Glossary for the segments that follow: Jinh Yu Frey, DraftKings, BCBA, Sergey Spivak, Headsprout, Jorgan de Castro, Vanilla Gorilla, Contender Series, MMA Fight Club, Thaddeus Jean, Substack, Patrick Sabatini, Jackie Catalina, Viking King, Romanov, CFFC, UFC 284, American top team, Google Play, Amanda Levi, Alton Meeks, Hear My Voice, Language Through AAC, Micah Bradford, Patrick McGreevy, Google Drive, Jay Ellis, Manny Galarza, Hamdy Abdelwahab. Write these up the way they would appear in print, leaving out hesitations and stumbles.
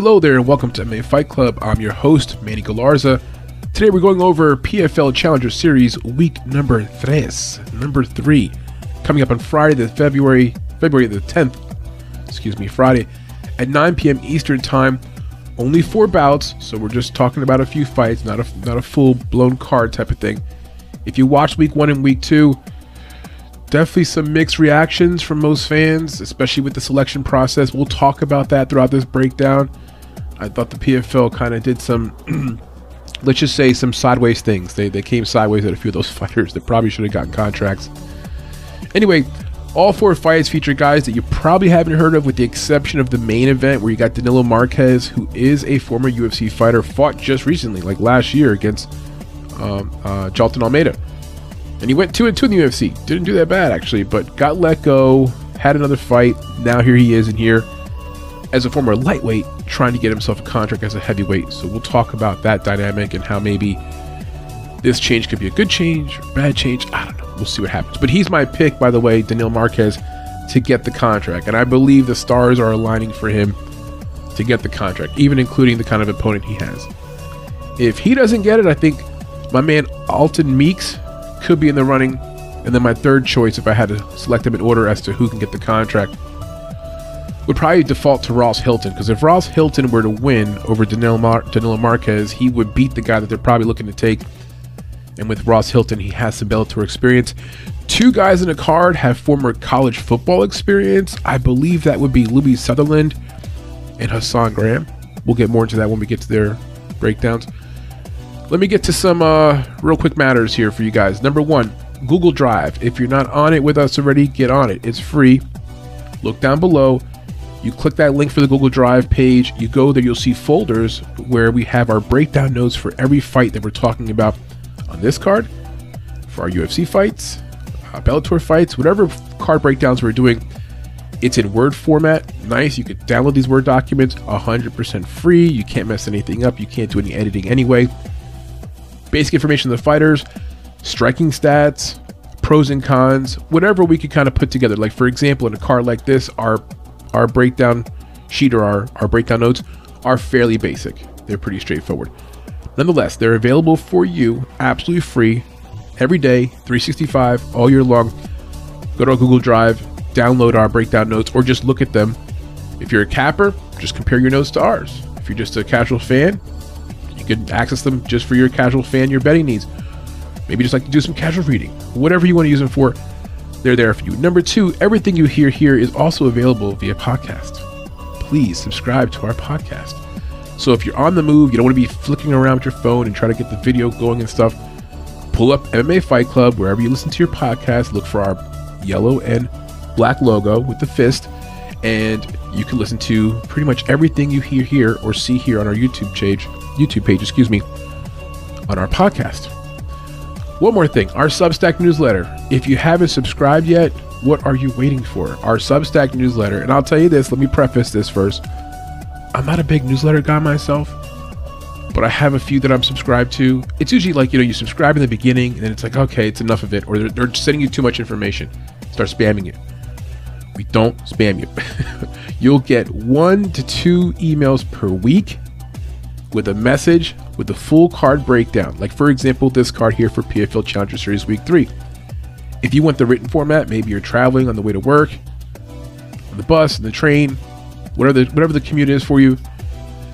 Hello there and welcome to MMA Fight Club. I'm your host, Manny Galarza. Today we're going over PFL Challenger Series week number three, coming up on Friday, the Friday at 9 p.m. Eastern time. Only four bouts, so we're just talking about a few fights, not a full-blown card type of thing. If you watched week one and week two, definitely some mixed reactions from most fans, especially with the selection process. We'll talk about that throughout this breakdown. I thought the PFL kind of did some, let's just say, some sideways things. They came sideways at a few of those fighters that probably should have gotten contracts. Anyway, all four fights feature guys that you probably haven't heard of, with the exception of the main event, where you got Danilo Marquez, who is a former UFC fighter, fought just recently, like last year, against Jalton Almeida. And he went 2-2 in the UFC. Didn't do that bad, actually, but got let go, had another fight. Now here he is in here as a former lightweight, trying to get himself a contract as a heavyweight. So we'll talk about that dynamic and how maybe this change could be a good change or bad change. I don't know. We'll see what happens. But he's my pick, by the way, Danilo Marquez, to get the contract. And I believe the stars are aligning for him to get the contract, even including the kind of opponent he has. If he doesn't get it, I think my man Alton Meeks could be in the running. And then my third choice, if I had to select him in order as to who can get the contract, would probably default to Ross Hilton. Because if Ross Hilton were to win over Danilo Marquez, he would beat the guy that they're probably looking to take. And with Ross Hilton, he has some Bellator experience. Two guys in the card have former college football experience. I believe that would be Louis Sutherland and Hassan Graham. We'll get more into that when we get to their breakdowns. Let me get to some real quick matters here for you guys. Number one, Google Drive. If you're not on it with us already, get on it. It's free. Look down below. You click that link for the Google Drive page. You go there, you'll see folders where we have our breakdown notes for every fight that we're talking about on this card, for our UFC fights, Bellator fights, whatever card breakdowns we're doing. It's in Word format. Nice. You can download these Word documents 100% free. You can't mess anything up. You can't do any editing anyway. Basic information of the fighters, striking stats, pros and cons, whatever we could kind of put together. Like, for example, in a card like this, our breakdown sheet or our breakdown notes are fairly basic. They're pretty straightforward. Nonetheless, they're available for you absolutely free every day, 365, all year long. Go to our Google Drive, download our breakdown notes, or just look at them. If you're a capper, just compare your notes to ours. If you're just a casual fan, you can access them just for your casual fan, your betting needs. Maybe just like to do some casual reading. Whatever you want to use them for, they're there for you. Number two, everything you hear here is also available via podcast. Please subscribe to our podcast. So if you're on the move, you don't want to be flicking around with your phone and try to get the video going and stuff, pull up MMA Fight Club wherever you listen to your podcast. Look for our yellow and black logo with the fist, and you can listen to pretty much everything you hear here or see here on our YouTube page, on our podcast. One more thing, our Substack newsletter. If you haven't subscribed yet, what are you waiting for? Our Substack newsletter. And I'll tell you this, let me preface this first. I'm not a big newsletter guy myself, but I have a few that I'm subscribed to. It's usually like, you subscribe in the beginning and then it's like, okay, it's enough of it. Or they're sending you too much information. Start spamming you. We don't spam you. You'll get 1 to 2 emails per week with a message with the full card breakdown. Like, for example, this card here for PFL Challenger Series Week 3. If you want the written format, maybe you're traveling on the way to work, on the bus, on the train, whatever the commute is for you.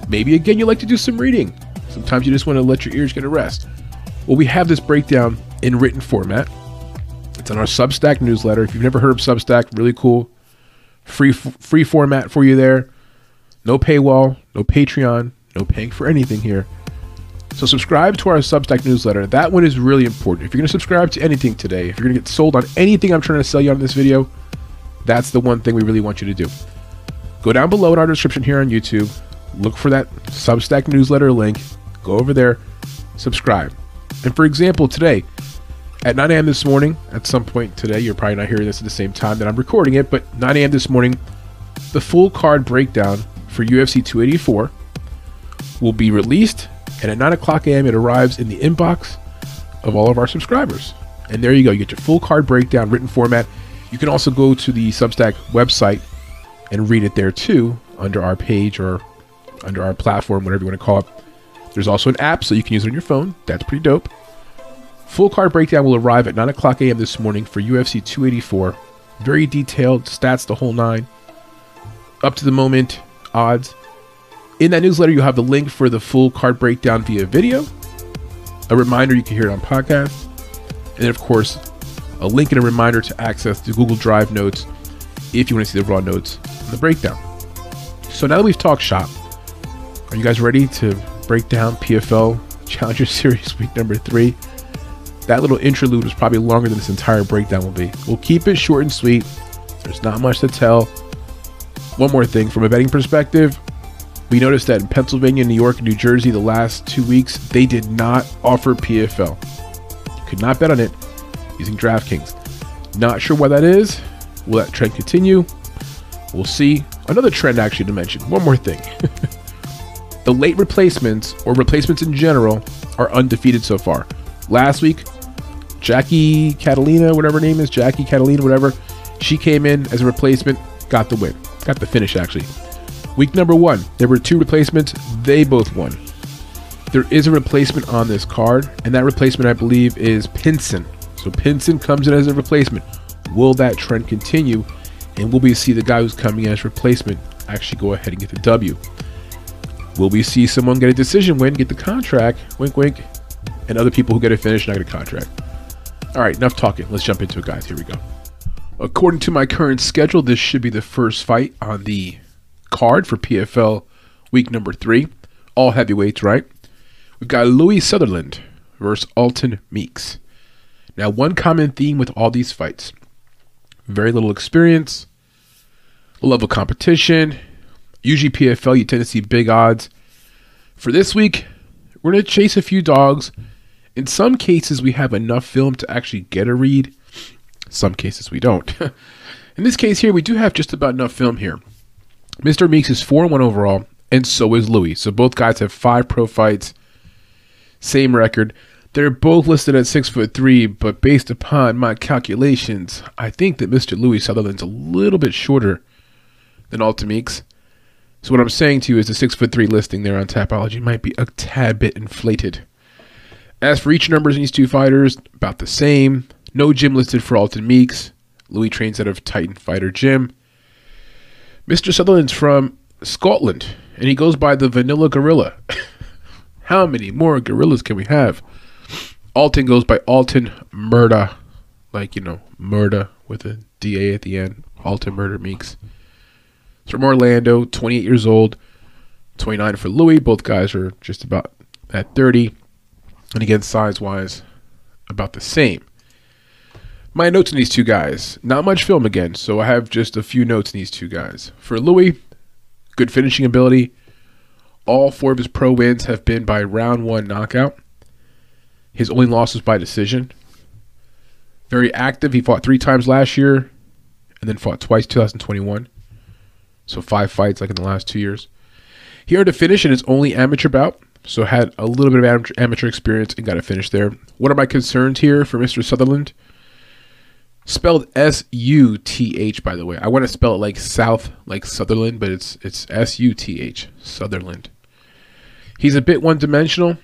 Maybe, again, you like to do some reading. Sometimes you just want to let your ears get a rest. Well, we have this breakdown in written format. It's on our Substack newsletter. If you've never heard of Substack, really cool. Free format for you there. No paywall, no Patreon, no paying for anything here. So subscribe to our Substack newsletter. That one is really important. If you're going to subscribe to anything today, if you're going to get sold on anything I'm trying to sell you on this video, that's the one thing we really want you to do. Go down below in our description here on YouTube, look for that Substack newsletter link, go over there, subscribe. And for example, today at 9 a.m. this morning, at some point today, you're probably not hearing this at the same time that I'm recording it, but 9 a.m. this morning, the full card breakdown for UFC 284 will be released. And at 9 o'clock a.m., it arrives in the inbox of all of our subscribers. And there you go. You get your full card breakdown, written format. You can also go to the Substack website and read it there too, under our page or under our platform, whatever you want to call it. There's also an app, so you can use it on your phone. That's pretty dope. Full card breakdown will arrive at 9 o'clock a.m. this morning for UFC 284. Very detailed stats, the whole nine. Up to the moment, odds. In that newsletter, you'll have the link for the full card breakdown via video. A reminder, you can hear it on podcasts. And of course, a link and a reminder to access the Google Drive notes if you want to see the raw notes and the breakdown. So now that we've talked shop, are you guys ready to break down PFL Challenger Series week number 3? That little interlude was probably longer than this entire breakdown will be. We'll keep it short and sweet. There's not much to tell. One more thing, from a betting perspective, we noticed that in Pennsylvania, New York, and New Jersey, the last 2 weeks, they did not offer PFL. You could not bet on it using DraftKings. Not sure why that is. Will that trend continue? We'll see. Another trend actually to mention. One more thing. The late replacements, or replacements in general, are undefeated so far. Last week, Jackie Catalina, whatever her name is, Jackie Catalina, whatever, she came in as a replacement, got the win. Got the finish, actually. Week number 1, there were 2 replacements. They both won. There is a replacement on this card, and that replacement, I believe, is Pinson. So Pinson comes in as a replacement. Will that trend continue? And will we see the guy who's coming as replacement actually go ahead and get the W? Will we see someone get a decision win, get the contract, wink, wink, and other people who get a finish not get a contract? All right, enough talking. Let's jump into it, guys. Here we go. According to my current schedule, this should be the first fight on the card for PFL week number 3. All heavyweights, right? We've got Louis Sutherland versus Alton Meeks. Now, one common theme with all these fights: very little experience, level competition. Usually PFL, you tend to see big odds. For this week, we're going to chase a few dogs. In some cases, we have enough film to actually get a read. Some cases, we don't. In this case here, we do have just about enough film here. Mr. Meeks is 4-1 overall, and so is Louis. So both guys have 5 pro fights, same record. They're both listed at 6'3", but based upon my calculations, I think that Mr. Louis Sutherland's a little bit shorter than Alton Meeks. So what I'm saying to you is the 6'3" listing there on Tapology might be a tad bit inflated. As for each numbers in these two fighters, about the same. No gym listed for Alton Meeks. Louis trains out of Titan Fighter Gym. Mr. Sutherland's from Scotland, and he goes by the Vanilla Gorilla. How many more gorillas can we have? Alton goes by Alton Murda, like, you know, Murda with a D-A at the end. Alton Murda Meeks. He's from Orlando, 28 years old, 29 for Louis. Both guys are just about at 30. And again, size-wise, about the same. My notes on these two guys. Not much film again, so I have just a few notes on these two guys. For Louis, good finishing ability. All 4 of his pro wins have been by round 1 knockout. His only loss was by decision. Very active. He fought 3 times last year and then fought twice in 2021. So 5 fights like in the last 2 years. He earned a finish in his only amateur bout, so had a little bit of amateur experience and got a finish there. What are my concerns here for Mr. Sutherland? Spelled S-U-T-H, by the way. I want to spell it like South, like Sutherland, but it's S-U-T-H, Sutherland. He's a bit one-dimensional.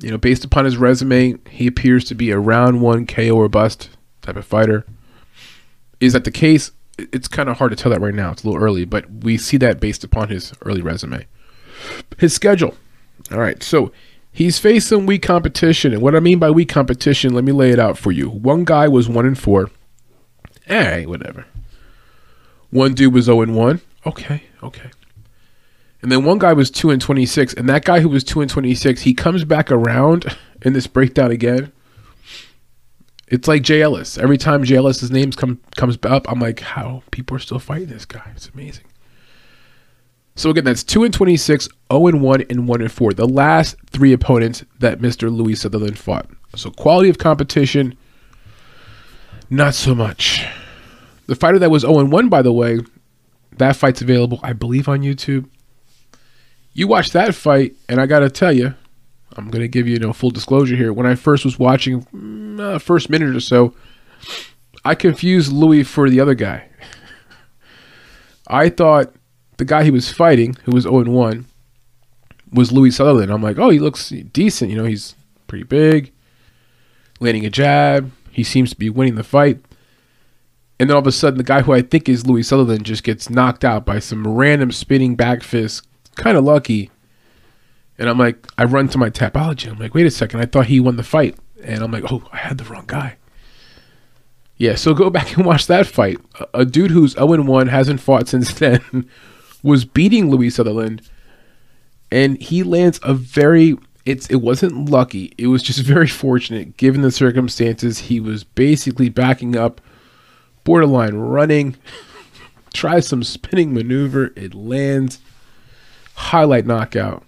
You know, based upon his resume, he appears to be a round 1 KO or bust type of fighter. Is that the case? It's kind of hard to tell that right now. It's a little early, but we see that based upon his early resume. His schedule. All right, so he's faced some weak competition. And what I mean by weak competition, let me lay it out for you. One guy was 1-4. All right, whatever. One dude was 0-1. Okay, okay. And then one guy was 2-26, and that guy who was 2-26, he comes back around in this breakdown again. It's like Jay Ellis. Every time Jay Ellis' name comes up, I'm like, how people are still fighting this guy? It's amazing. So again, that's 2-26, 0-1, and 1-4. The last 3 opponents that Mr. Louis Sutherland fought. So quality of competition, not so much. The fighter that was 0-1, by the way, that fight's available, I believe, on YouTube. You watch that fight, and I got to tell you, I'm going to give you, full disclosure here. When I first was watching the first minute or so, I confused Louis for the other guy. I thought the guy he was fighting, who was 0-1, was Louis Sutherland. I'm like, oh, he looks decent. You know, he's pretty big, landing a jab. He seems to be winning the fight. And then all of a sudden, the guy who I think is Louis Sutherland just gets knocked out by some random spinning back fist. Kind of lucky. And I'm like, I run to my Tapology. I'm like, wait a second. I thought he won the fight. And I'm like, oh, I had the wrong guy. Yeah, so go back and watch that fight. A dude who's 0-1, hasn't fought since then, was beating Louis Sutherland. And he lands a very... It wasn't lucky. It was just very fortunate, given the circumstances. He was basically backing up, borderline running, tries some spinning maneuver. It lands. Highlight knockout.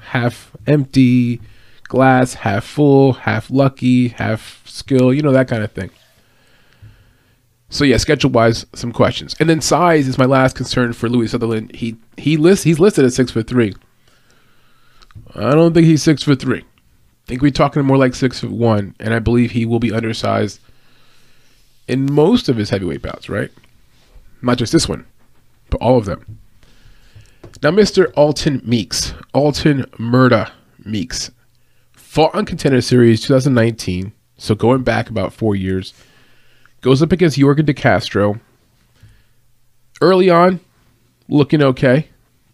Half empty glass, half full, half lucky, half skill. You know, that kind of thing. So yeah, schedule-wise, some questions. And then size is my last concern for Louis Sutherland. He's listed at 6'3". I don't think he's 6'3". I think we're talking more like 6'1", and I believe he will be undersized in most of his heavyweight bouts, right? Not just this one, but all of them. Now, Mr. Alton Meeks, Alton Murda Meeks, fought on Contender Series 2019, so going back about 4 years. Goes up against Jorgan de Castro. Early on, looking okay.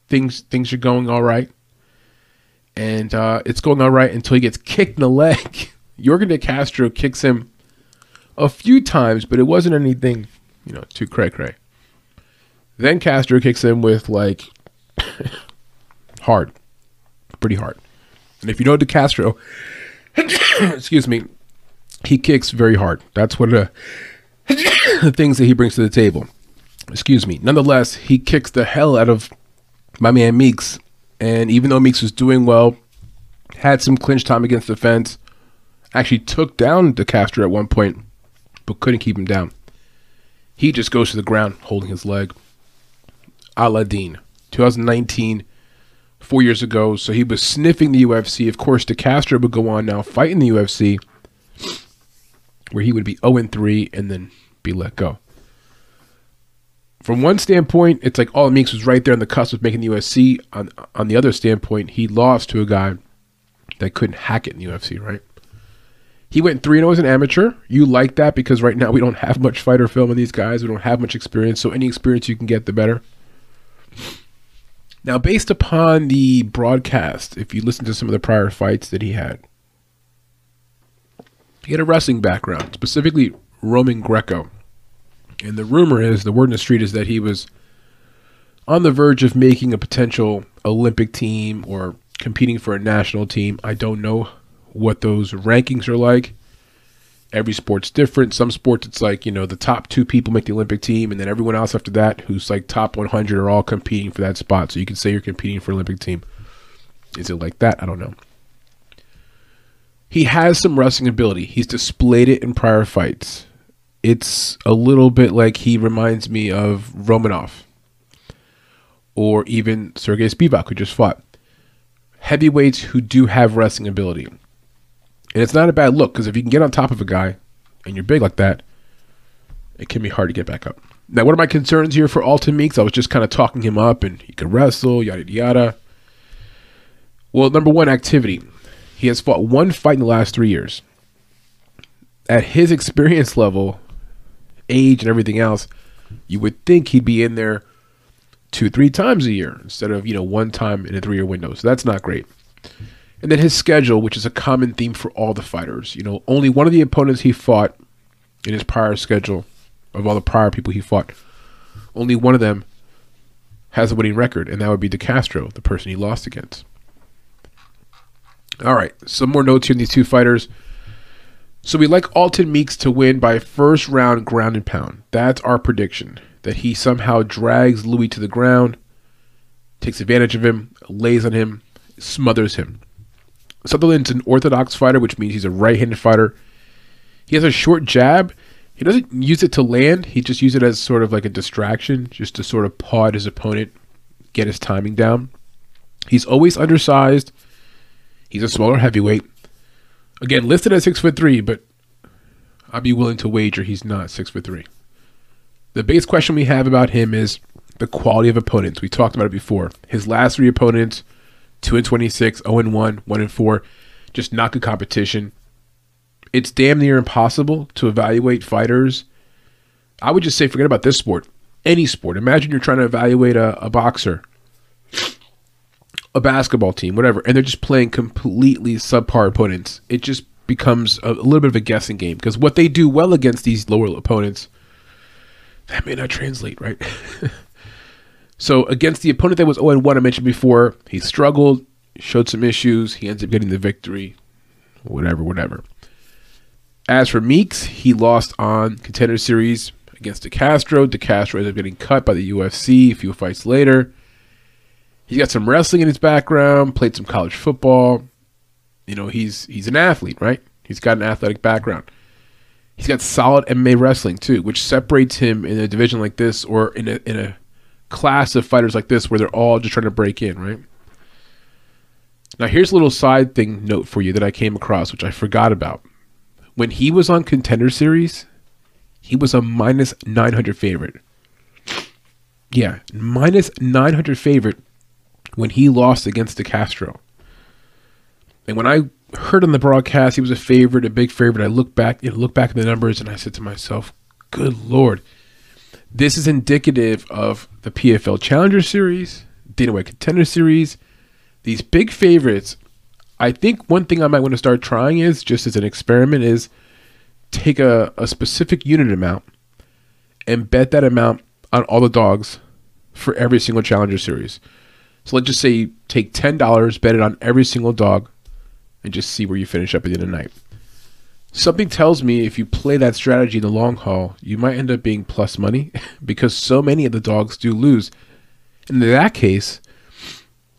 Things are going all right. And it's going all right until he gets kicked in the leg. Jorgan de Castro kicks him a few times, but it wasn't anything, you know, too cray-cray. Then Castro kicks him with, like, hard. Pretty hard. And if you know de Castro, excuse me, he kicks very hard. That's one of the things that he brings to the table. Excuse me. Nonetheless, he kicks the hell out of my man Meeks. And even though Meeks was doing well, had some clinch time against the fence, actually took down de Castro at one point, but couldn't keep him down. He just goes to the ground, holding his leg. Aladdin, 2019, 4 years ago. So he was sniffing the UFC. Of course, de Castro would go on now fighting the UFC, where he would be 0-3 and then be let go. From one standpoint, it's like all Meeks was right there on the cusp of making the UFC. On the other standpoint, he lost to a guy that couldn't hack it in the UFC, right? He went 3-0 as an amateur. You like that because right now we don't have much fighter film in these guys. We don't have much experience, so any experience you can get, the better. Now, based upon the broadcast, if you listen to some of the prior fights that he had, he had a wrestling background, specifically Roman Greco. And the rumor is, the word in the street is that he was on the verge of making a potential Olympic team or competing for a national team. I don't know what those rankings are like. Every sport's different. Some sports, it's like, you know, the top 2 people make the Olympic team, and then everyone else after that who's like top 100 are all competing for that spot. So you can say you're competing for Olympic team. Is it like that? I don't know. He has some wrestling ability. He's displayed it in prior fights. It's a little bit like he reminds me of Romanov or even Sergey Spivak, who just fought. Heavyweights who do have wrestling ability. And it's not a bad look, because if you can get on top of a guy and you're big like that, it can be hard to get back up. Now, what are my concerns here for Alton Meeks? I was just kind of talking him up, and he could wrestle, yada, yada. Well, number one, activity. He has fought one fight in the last 3 years. At his experience level, age, and everything else, you would think he'd be in there 2-3 times a year instead of, you know, one time in a 3-year window. So that's not great. And then his schedule, which is a common theme for all the fighters. You know, only one of the opponents he fought in his prior schedule, of all the prior people he fought, only one of them has a winning record, and that would be de Castro, the person he lost against. All right, some more notes here on these two fighters. So we like Alton Meeks to win by first round ground and pound. That's our prediction, that he somehow drags Louis to the ground, takes advantage of him, lays on him, smothers him. Sutherland's an orthodox fighter, which means he's a right-handed fighter. He has a short jab. He doesn't use it to land. He just uses it as sort of like a distraction, just to sort of paw at his opponent, get his timing down. He's always undersized. He's a smaller heavyweight. Again, listed at 6'3", but I'd be willing to wager he's not 6'3". The biggest question we have about him is the quality of opponents. We talked about it before. His last 3 opponents, 2-26, 0-1, 1-4, just not good competition. It's damn near impossible to evaluate fighters. I would just say forget about this sport, any sport. Imagine you're trying to evaluate a boxer, a basketball team, whatever, and they're just playing completely subpar opponents. It just becomes a little bit of a guessing game because what they do well against these lower opponents, that may not translate, right? So against the opponent that was 0-1 I mentioned before, he struggled, showed some issues, he ends up getting the victory, whatever. As for Meeks, he lost on Contender Series against De Castro. De Castro ended up getting cut by the UFC a few fights later. He's got some wrestling in his background, played some college football. You know, he's an athlete, right? He's got an athletic background. He's got solid MMA wrestling too, which separates him in a division like this or in a class of fighters like this where they're all just trying to break in, right? Now, here's a little side thing note for you that I came across, which I forgot about. When he was on Contender Series, he was a minus 900 favorite. Yeah, minus 900 favorite when he lost against De Castro. And when I heard on the broadcast he was a favorite, a big favorite, I looked back at the numbers and I said to myself, good Lord, this is indicative of the PFL Challenger Series, Dana White Contender Series, these big favorites. I think one thing I might want to start trying is, just as an experiment, is take a specific unit amount and bet that amount on all the dogs for every single Challenger Series. So let's just say you take $10, bet it on every single dog, and just see where you finish up at the end of the night. Something tells me if you play that strategy in the long haul, you might end up being plus money because so many of the dogs do lose. And in that case,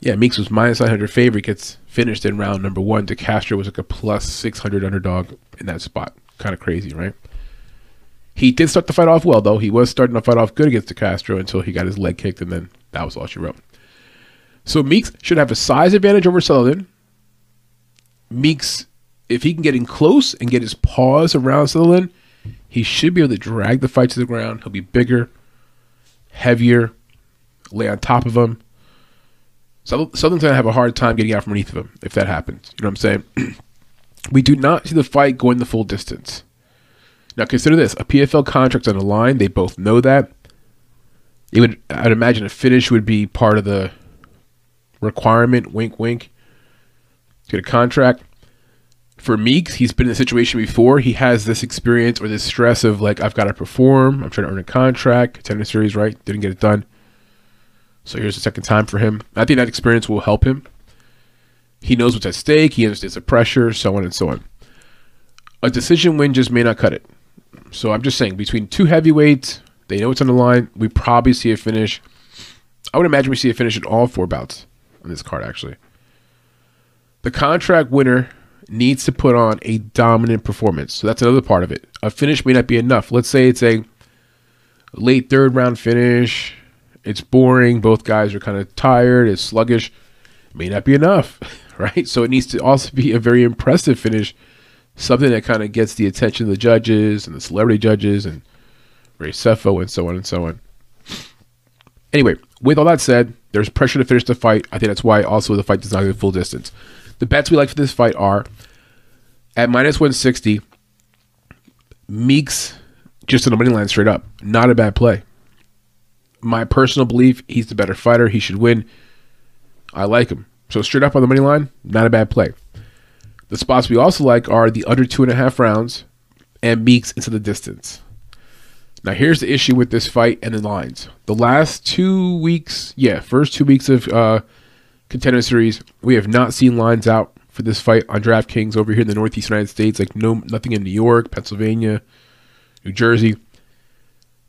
yeah, Meeks was minus 900 favorite, gets finished in round number one. De Castro was like a plus 600 underdog in that spot. Kind of crazy, right? He did start the fight off well, though. He was starting to fight off good against De Castro until he got his leg kicked, and then that was all she wrote. So Meeks should have a size advantage over Sutherland. Meeks, if he can get in close and get his paws around Sutherland, he should be able to drag the fight to the ground. He'll be bigger, heavier, lay on top of him. Sutherland's going to have a hard time getting out from underneath of him if that happens. You know what I'm saying? We do not see the fight going the full distance. Now, consider this. A PFL contract's on the line. They both know that. I'd imagine a finish would be part of the requirement. Wink, wink. Get a contract. For Meeks, he's been in a situation before. He has this experience or this stress of, like, I've got to perform. I'm trying to earn a contract. Contender Series, right? Didn't get it done. So here's the second time for him. I think that experience will help him. He knows what's at stake. He understands the pressure, so on and so on. A decision win just may not cut it. So I'm just saying, between two heavyweights, they know what's on the line. We probably see a finish. I would imagine we see a finish in all four bouts on this card, actually. The contract winner needs to put on a dominant performance. So that's another part of it. A finish may not be enough. Let's say it's a late third round finish. It's boring. Both guys are kind of tired. It's sluggish. It may not be enough, right? So it needs to also be a very impressive finish, something that kind of gets the attention of the judges and the celebrity judges and Ray Seffo and so on and so on. Anyway, with all that said, there's pressure to finish the fight. I think that's why also the fight does not go full distance. The bets we like for this fight are at minus 160, Meeks just on the money line straight up. Not a bad play. My personal belief, he's the better fighter. He should win. I like him. So straight up on the money line, not a bad play. The spots we also like are the under 2.5 rounds and Meeks into the distance. Now, here's the issue with this fight and the lines. The last 2 weeks, first 2 weeks of Contender Series, we have not seen lines out for this fight on DraftKings over here in the Northeast United States, like nothing in New York, Pennsylvania, New Jersey.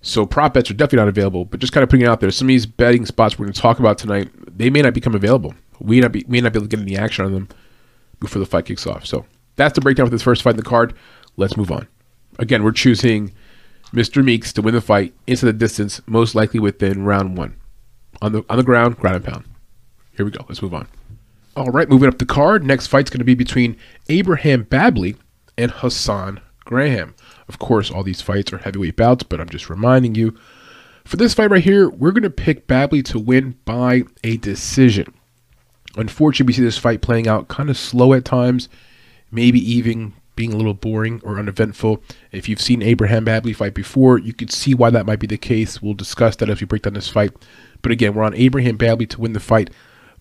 So prop bets are definitely not available, but just kind of putting it out there. Some of these betting spots we're going to talk about tonight, they may not become available. We may not be able to get any action on them before the fight kicks off. So that's the breakdown for this first fight in the card. Let's move on. Again, we're choosing Mr. Meeks to win the fight into the distance, most likely within round one. On the ground, ground and pound. Here we go. Let's move on. All right, moving up the card. Next fight's going to be between Abraham Babley and Hassan Graham. Of course, all these fights are heavyweight bouts, but I'm just reminding you. For this fight right here, we're going to pick Babley to win by a decision. Unfortunately, we see this fight playing out kind of slow at times, maybe even being a little boring or uneventful. If you've seen Abraham Babley fight before, you could see why that might be the case. We'll discuss that as we break down this fight. But again, we're on Abraham Babley to win the fight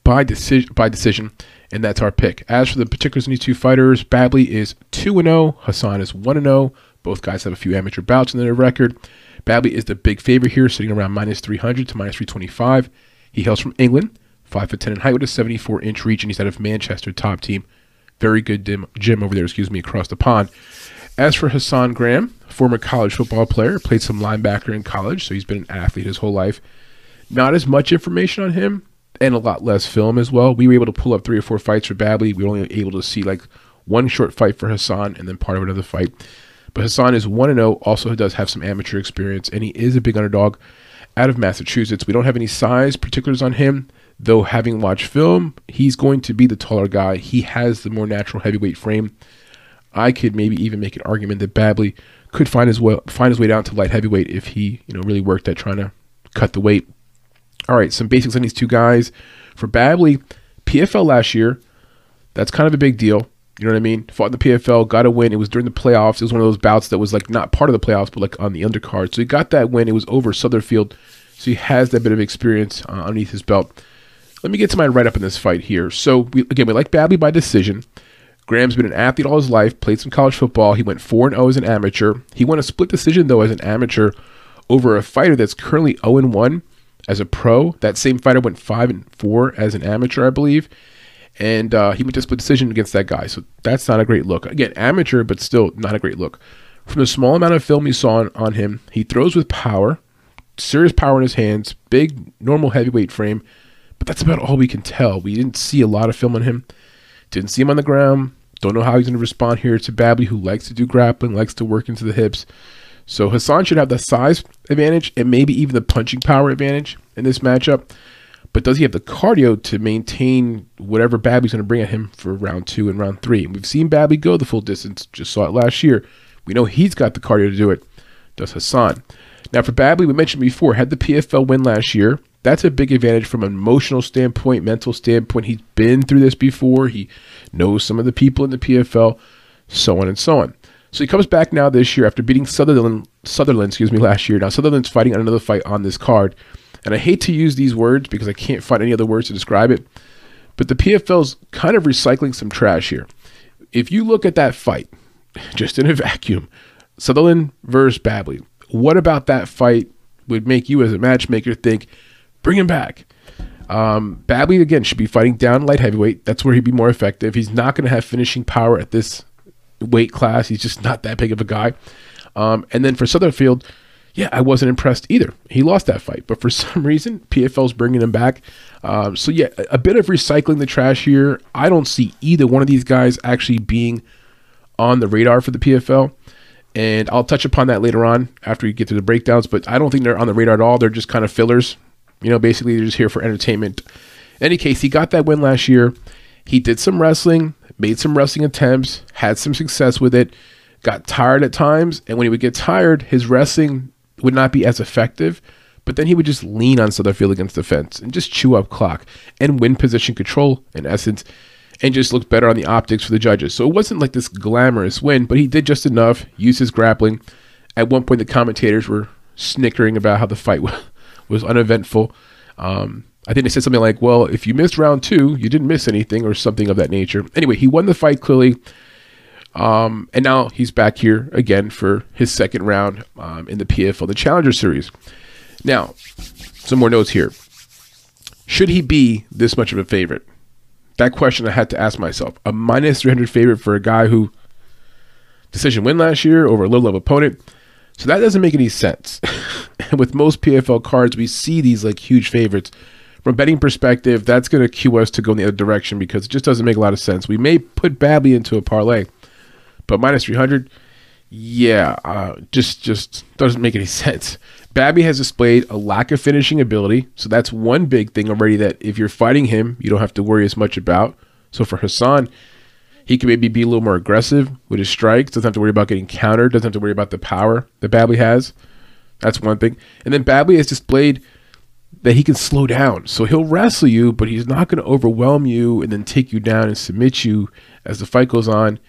by decision, and that's our pick. As for the particulars in these two fighters, Babley is 2-0, Hassan is 1-0. Both guys have a few amateur bouts in their record. Babley is the big favorite here, sitting around minus 300 to minus 325. He hails from England, 5'10" in height with a 74-inch reach, and he's out of Manchester Top Team. Very good gym over there, across the pond. As for Hassan Graham, former college football player, played some linebacker in college, so he's been an athlete his whole life. Not as much information on him, and a lot less film as well. We were able to pull up 3 or 4 fights for Babley. We were only able to see like one short fight for Hassan and then part of another fight. But Hassan is 1-0, also does have some amateur experience, and he is a big underdog out of Massachusetts. We don't have any size particulars on him, though having watched film, he's going to be the taller guy. He has the more natural heavyweight frame. I could maybe even make an argument that Babley could find his way down to light heavyweight if he, really worked at trying to cut the weight. All right, some basics on these two guys. For Babley, PFL last year, that's kind of a big deal. You know what I mean? Fought in the PFL, got a win. It was during the playoffs. It was one of those bouts that was like not part of the playoffs, but like on the undercard. So he got that win. It was over Southerfield. So he has that bit of experience underneath his belt. Let me get to my write-up in this fight here. So, we like Babley by decision. Graham's been an athlete all his life, played some college football. He went 4-0 as an amateur. He won a split decision, though, as an amateur over a fighter that's currently 0-1 as a pro. That same fighter went 5-4 as an amateur, I believe. And he went to a split decision against that guy. So that's not a great look. Again, amateur, but still not a great look. From the small amount of film you saw on him, he throws with power, serious power in his hands, big, normal heavyweight frame. But that's about all we can tell. We didn't see a lot of film on him. Didn't see him on the ground. Don't know how he's going to respond here to Babley, who likes to do grappling, likes to work into the hips. So Hassan should have the size advantage and maybe even the punching power advantage in this matchup. But does he have the cardio to maintain whatever Babley's going to bring at him for round 2 and round 3? And we've seen Babley go the full distance. Just saw it last year. We know he's got the cardio to do it. Does Hassan? Now for Babley, we mentioned before, had the PFL win last year. That's a big advantage from an emotional standpoint, mental standpoint. He's been through this before. He knows some of the people in the PFL, so on and so on. So he comes back now this year after beating Sutherland last year. Now Sutherland's fighting another fight on this card. And I hate to use these words because I can't find any other words to describe it. But the PFL's kind of recycling some trash here. If you look at that fight, just in a vacuum, Sutherland versus Babley, what about that fight would make you as a matchmaker think, bring him back? Babley, again, should be fighting down light heavyweight. That's where he'd be more effective. He's not going to have finishing power at this weight class. He's just not that big of a guy. And then for Southerfield, yeah, I wasn't impressed either. He lost that fight. But for some reason, PFL's bringing him back. So, yeah, a bit of recycling the trash here. I don't see either one of these guys actually being on the radar for the PFL. And I'll touch upon that later on after we get through the breakdowns. But I don't think they're on the radar at all. They're just kind of fillers. Basically they're just here for entertainment. In any case, he got that win last year. He did some wrestling, made some wrestling attempts, had some success with it, got tired at times. And when he would get tired, his wrestling would not be as effective, but then he would just lean on Southerfield against the fence and just chew up clock and win position control in essence, and just look better on the optics for the judges. So it wasn't like this glamorous win, but he did just enough, used his grappling. At one point, the commentators were snickering about how the fight was uneventful. I think they said something like, well, if you missed round 2, you didn't miss anything, or something of that nature. Anyway, he won the fight clearly. And now he's back here again for his second round in the PFL, the Challenger Series. Now, some more notes here. Should he be this much of a favorite? That question I had to ask myself. A minus 300 favorite for a guy who decision win last year over a low-level opponent. So that doesn't make any sense. And with most PFL cards, we see these like huge favorites. From a betting perspective, that's going to cue us to go in the other direction because it just doesn't make a lot of sense. We may put Babley into a parlay, but minus 300, yeah, just doesn't make any sense. Babley has displayed a lack of finishing ability, so that's one big thing already that if you're fighting him, you don't have to worry as much about. So for Hassan, he can maybe be a little more aggressive with his strikes. Doesn't have to worry about getting countered. Doesn't have to worry about the power that Babley has. That's one thing. And then Babley has displayed that he can slow down. So he'll wrestle you, but he's not going to overwhelm you and then take you down and submit you as the fight goes on.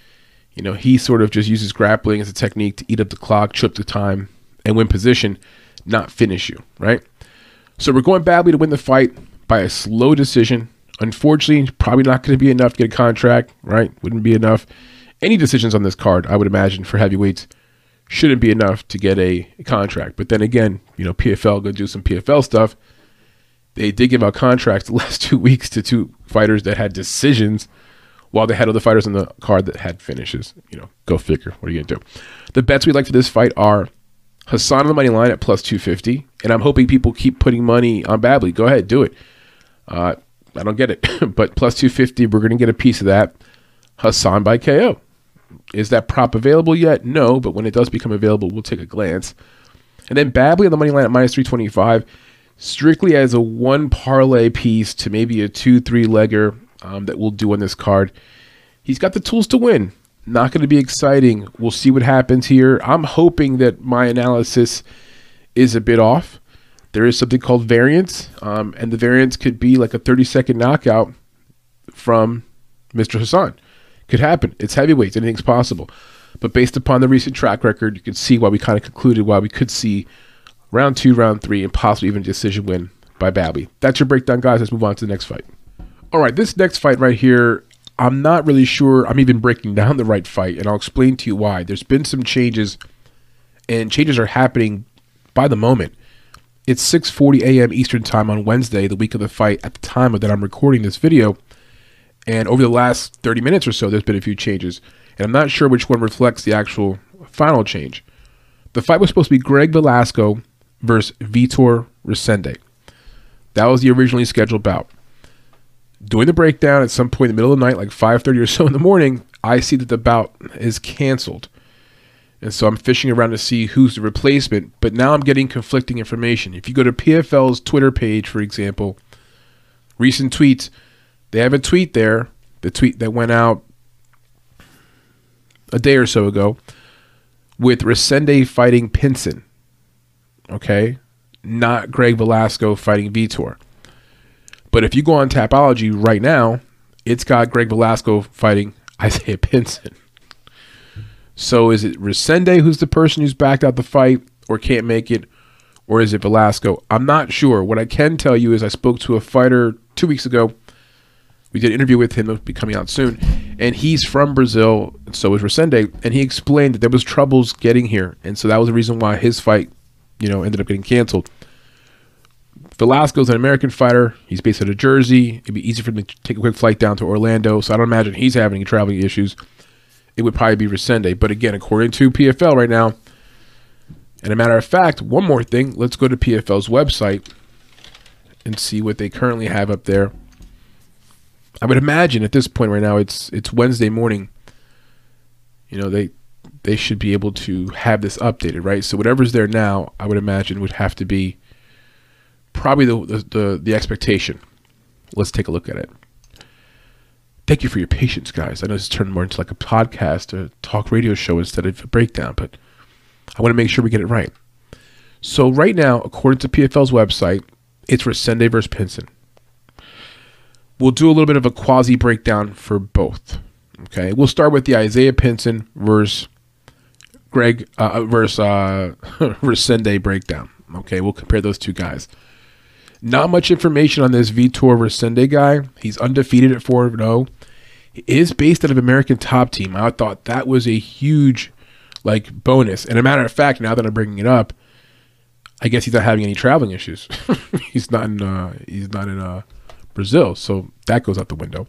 You know, he sort of just uses grappling as a technique to eat up the clock, trip the time, and win position, not finish you, right? So we're going Babley to win the fight by a slow decision. Unfortunately, probably not going to be enough to get a contract, right? Wouldn't be enough. Any decisions on this card, I would imagine, for heavyweights shouldn't be enough to get a contract. But then again, you know, PFL going to do some PFL stuff. They did give out contracts the last 2 weeks to two fighters that had decisions while they had other fighters on the card that had finishes. You know, go figure. What are you going to do? The bets we like for this fight are Hassan on the money line at +250. And I'm hoping people keep putting money on Babley. Go ahead, do it. I don't get it. But +250, we're going to get a piece of that. Hassan by KO. Is that prop available yet? No, but when it does become available, we'll take a glance. And then Babley on the money line at -325, strictly as a one parlay piece to maybe a 2-3 legger that we'll do on this card. He's got the tools to win. Not going to be exciting. We'll see what happens here. I'm hoping that my analysis is a bit off. There is something called variance, and the variance could be like a 30-second knockout from Mr. Hassan. Could happen. It's heavyweights. Anything's possible. But based upon the recent track record, you can see why we kind of concluded why we could see round two, round three, and possibly even a decision win by Babley. That's your breakdown, guys. Let's move on to the next fight. All right, this next fight right here, I'm not really sure I'm even breaking down the right fight, and I'll explain to you why. There's been some changes, and changes are happening by the moment. It's 6:40 a.m. Eastern time on Wednesday, the week of the fight, at the time that I'm recording this video. And over the last 30 minutes or so, there's been a few changes. And I'm not sure which one reflects the actual final change. The fight was supposed to be Greg Velasco versus Vitor Resende. That was the originally scheduled bout. During the breakdown at some point in the middle of the night, like 5:30 or so in the morning, I see that the bout is canceled. And so I'm fishing around to see who's the replacement. But now I'm getting conflicting information. If you go to PFL's Twitter page, for example, recent tweets, they have a tweet there, the tweet that went out a day or so ago, with Resende fighting Pinson, okay? Not Greg Velasco fighting Vitor. But if you go on Tapology right now, it's got Greg Velasco fighting Isaiah Pinson. So is it Resende who's the person who's backed out the fight or can't make it, or is it Velasco? I'm not sure. What I can tell you is I spoke to a fighter 2 weeks ago. We did an interview with him that will be coming out soon. And he's from Brazil, and so is Resende. And he explained that there was troubles getting here. And so that was the reason why his fight, you know, ended up getting canceled. Velasco's an American fighter. He's based out of Jersey. It'd be easy for him to take a quick flight down to Orlando. So I don't imagine he's having any traveling issues. It would probably be Resende. But again, according to PFL right now, and a matter of fact, one more thing. Let's go to PFL's website and see what they currently have up there. I would imagine at this point right now, it's Wednesday morning. You know, they should be able to have this updated, right? So whatever's there now, I would imagine would have to be probably the expectation. Let's take a look at it. Thank you for your patience, guys. I know this turned more into like a podcast or a talk radio show instead of a breakdown, but I want to make sure we get it right. So right now, according to PFL's website, it's Resende versus Pinson. We'll do a little bit of a quasi-breakdown for both, okay? We'll start with the Isaiah Pinson versus Resende breakdown, okay? We'll compare those two guys. Not much information on this Vitor Resende guy. He's undefeated at 4-0. He is based out of American Top Team. I thought that was a huge, like, bonus. And a matter of fact, now that I'm bringing it up, I guess he's not having any traveling issues. He's not in Brazil, so that goes out the window.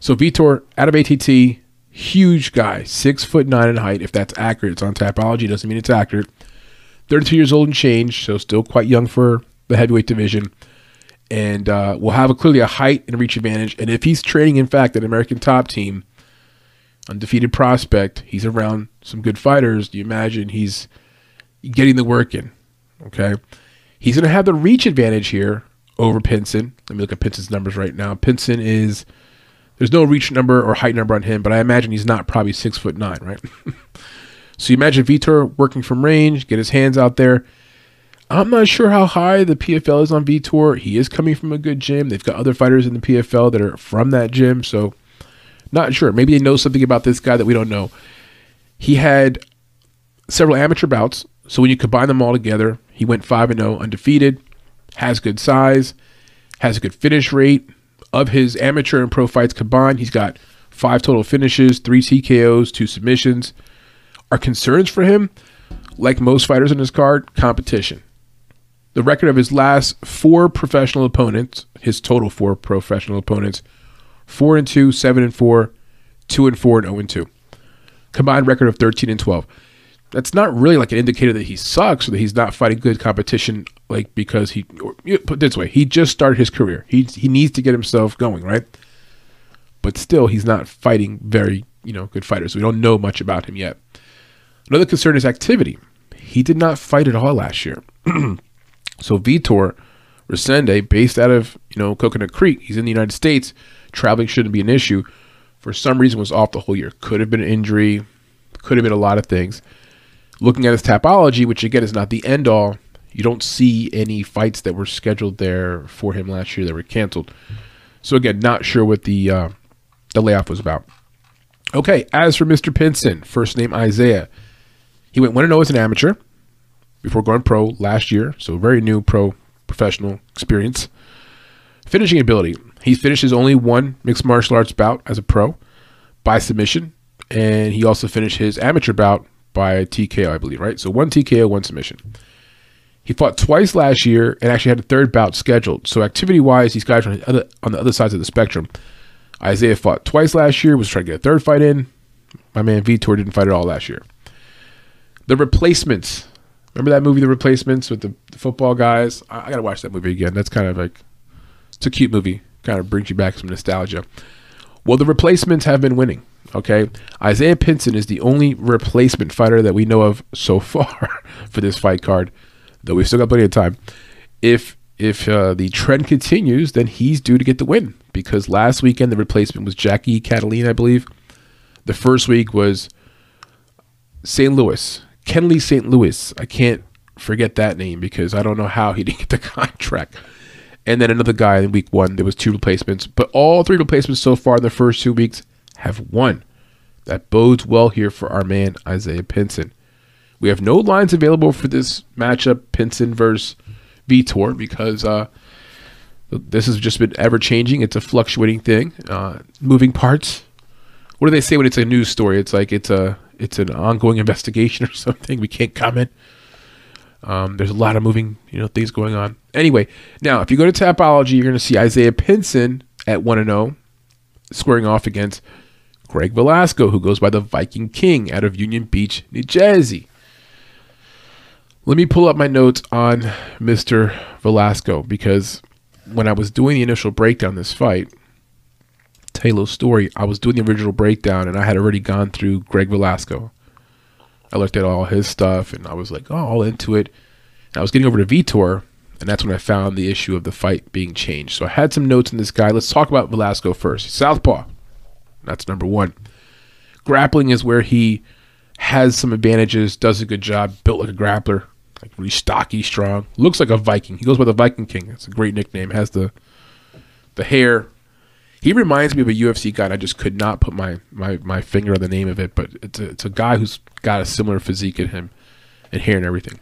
So Vitor, out of ATT, huge guy, 6'9" in height. If that's accurate, it's on Tapology. Doesn't mean it's accurate. 32 years old and change, so still quite young for the heavyweight division. And we'll have clearly a height and reach advantage. And if he's training, in fact, an American Top Team, undefeated prospect, he's around some good fighters. You imagine he's getting the work in. Okay, he's going to have the reach advantage here over Pinson. Let me look at Pinson's numbers right now. Pinson is, there's no reach number or height number on him, but I imagine he's not probably 6'9", right? So you imagine Vitor working from range, get his hands out there. I'm not sure how high the PFL is on Vitor. He is coming from a good gym. They've got other fighters in the PFL that are from that gym, so not sure. Maybe they know something about this guy that we don't know. He had several amateur bouts, so when you combine them all together, he went 5-0 undefeated, has good size, has a good finish rate. Of his amateur and pro fights combined, he's got 5 total finishes, 3 TKOs, 2 submissions. Our concerns for him, like most fighters on his card, competition. The record of his last 4 professional opponents, his total 4 professional opponents, 4-2, 7-4, 2-4, and 0-2. Combined record of 13-12. That's not really like an indicator that he sucks or that he's not fighting good competition, like, because he, or, put it this way, he just started his career. He needs to get himself going, right? But still, he's not fighting very, good fighters. We don't know much about him yet. Another concern is activity. He did not fight at all last year. So Vitor Resende, based out of, Coconut Creek, he's in the United States. Traveling shouldn't be an issue. For some reason, was off the whole year. Could have been an injury. Could have been a lot of things. Looking at his Tapology, which again is not the end all, you don't see any fights that were scheduled there for him last year that were canceled. So again, not sure what the layoff was about. Okay, as for Mr. Pinson, first name Isaiah, he went 1-0 as an amateur before going pro last year, so very new pro professional experience. Finishing ability, he finishes only one mixed martial arts bout as a pro by submission, and he also finished his amateur bout by a TKO, I believe, right? So 1 TKO, 1 submission. He fought twice last year and actually had a third bout scheduled. So activity-wise, these guys are on the other sides of the spectrum. Isaiah fought twice last year, was trying to get a third fight in. My man Vitor didn't fight at all last year. The Replacements. Remember that movie, The Replacements, with the football guys? I got to watch that movie again. That's kind of like, it's a cute movie. Kind of brings you back some nostalgia. Well, the Replacements have been winning. Okay, Isaiah Pinson is the only replacement fighter that we know of so far for this fight card, though we've still got plenty of time. If the trend continues, then he's due to get the win, because last weekend the replacement was Jackie Catalina, I believe. The first week was St. Louis, Kenley St. Louis. I can't forget that name because I don't know how he didn't get the contract. And then another guy in week 1, there was 2 replacements, but all 3 replacements so far in the first 2 weeks have won. That bodes well here for our man Isaiah Pinson. We have no lines available for this matchup, Pinson versus Vitor, because this has just been ever-changing. It's a fluctuating thing, moving parts. What do they say when it's a news story? It's like it's an ongoing investigation or something. We can't comment. There's a lot of moving things going on. Anyway, now if you go to Tapology, you're going to see Isaiah Pinson at 1-0, squaring off against Greg Velasco, who goes by the Viking King out of Union Beach, New Jersey. Let me pull up my notes on Mr. Velasco, because when I was doing the initial breakdown of this fight, Taylor's story, I was doing the original breakdown and I had already gone through Greg Velasco. I looked at all his stuff and I was like, oh, all into it. And I was getting over to Vitor, and that's when I found the issue of the fight being changed. So I had some notes on this guy. Let's talk about Velasco first. Southpaw. That's number 1. Grappling is where he has some advantages, does a good job, built like a grappler, like really stocky, strong, looks like a Viking. He goes by the Viking King. That's a great nickname. Has the hair. He reminds me of a UFC guy, and I just could not put my finger on the name of it, but it's a guy who's got a similar physique in him and hair and everything.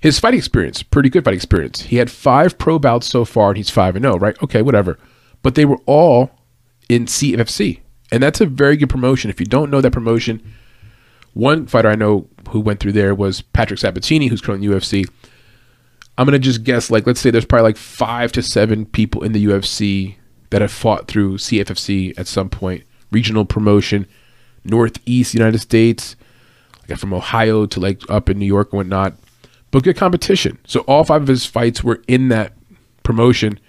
His fight experience, pretty good fight experience. He had 5 pro bouts so far, and he's 5-0, right? Okay, whatever. But they were all in CFFC, and that's a very good promotion. If you don't know that promotion, one fighter I know who went through there was Patrick Sabatini, who's currently in the UFC. I'm going to just guess, let's say there's probably 5 to 7 people in the UFC that have fought through CFFC at some point. Regional promotion, Northeast United States, from Ohio to up in New York and whatnot. But good competition. So all 5 of his fights were in that promotion.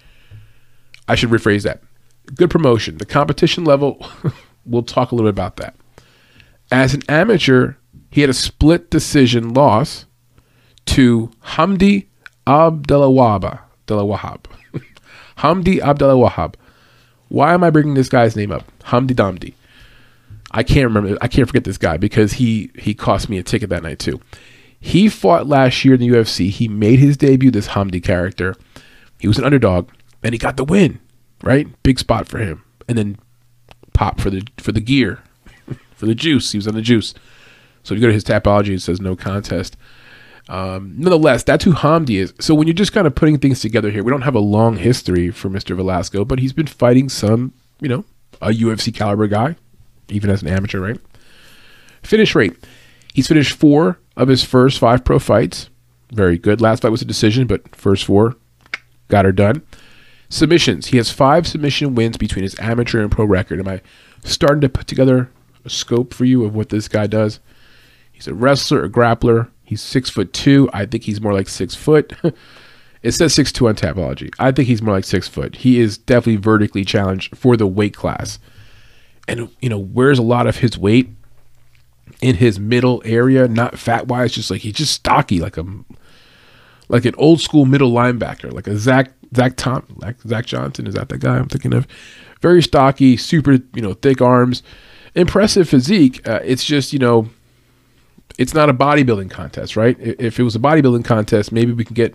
I should rephrase that. Good promotion. The competition level, we'll talk a little bit about that. As an amateur, he had a split decision loss to Hamdy Abdelwahab. Hamdy Abdelwahab. Why am I bringing this guy's name up? Hamdy Damdi. I can't forget this guy because he cost me a ticket that night too. He fought last year in the UFC. He made his debut, this Hamdy character. He was an underdog, and he got the win, right? Big spot for him. And then pop for the gear, for the juice. He was on the juice. So if you go to his Tapology, it says no contest. Nonetheless, that's who Hamdy is. So when you're just kind of putting things together here, we don't have a long history for Mr. Velasco, but he's been fighting some, you know, a UFC caliber guy, even as an amateur, right? Finish rate. He's finished 4 of his first 5 pro fights. Very good. Last fight was a decision, but first 4 got her done. Submissions. He has 5 submission wins between his amateur and pro record. Am I starting to put together a scope for you of what this guy does? He's a wrestler, a grappler. He's 6'2". I think he's more like 6'. It says 6'2" on Tapology. I think he's more like 6'. He is definitely vertically challenged for the weight class. And, you know, where's a lot of his weight? In his middle area, not fat-wise, just like he's just stocky, like an old-school middle linebacker, like a Zach Johnson. Is that the guy I'm thinking of? Very stocky, super, you know, thick arms. Impressive physique. It's just, you know, it's not a bodybuilding contest, right? If it was a bodybuilding contest, maybe we can get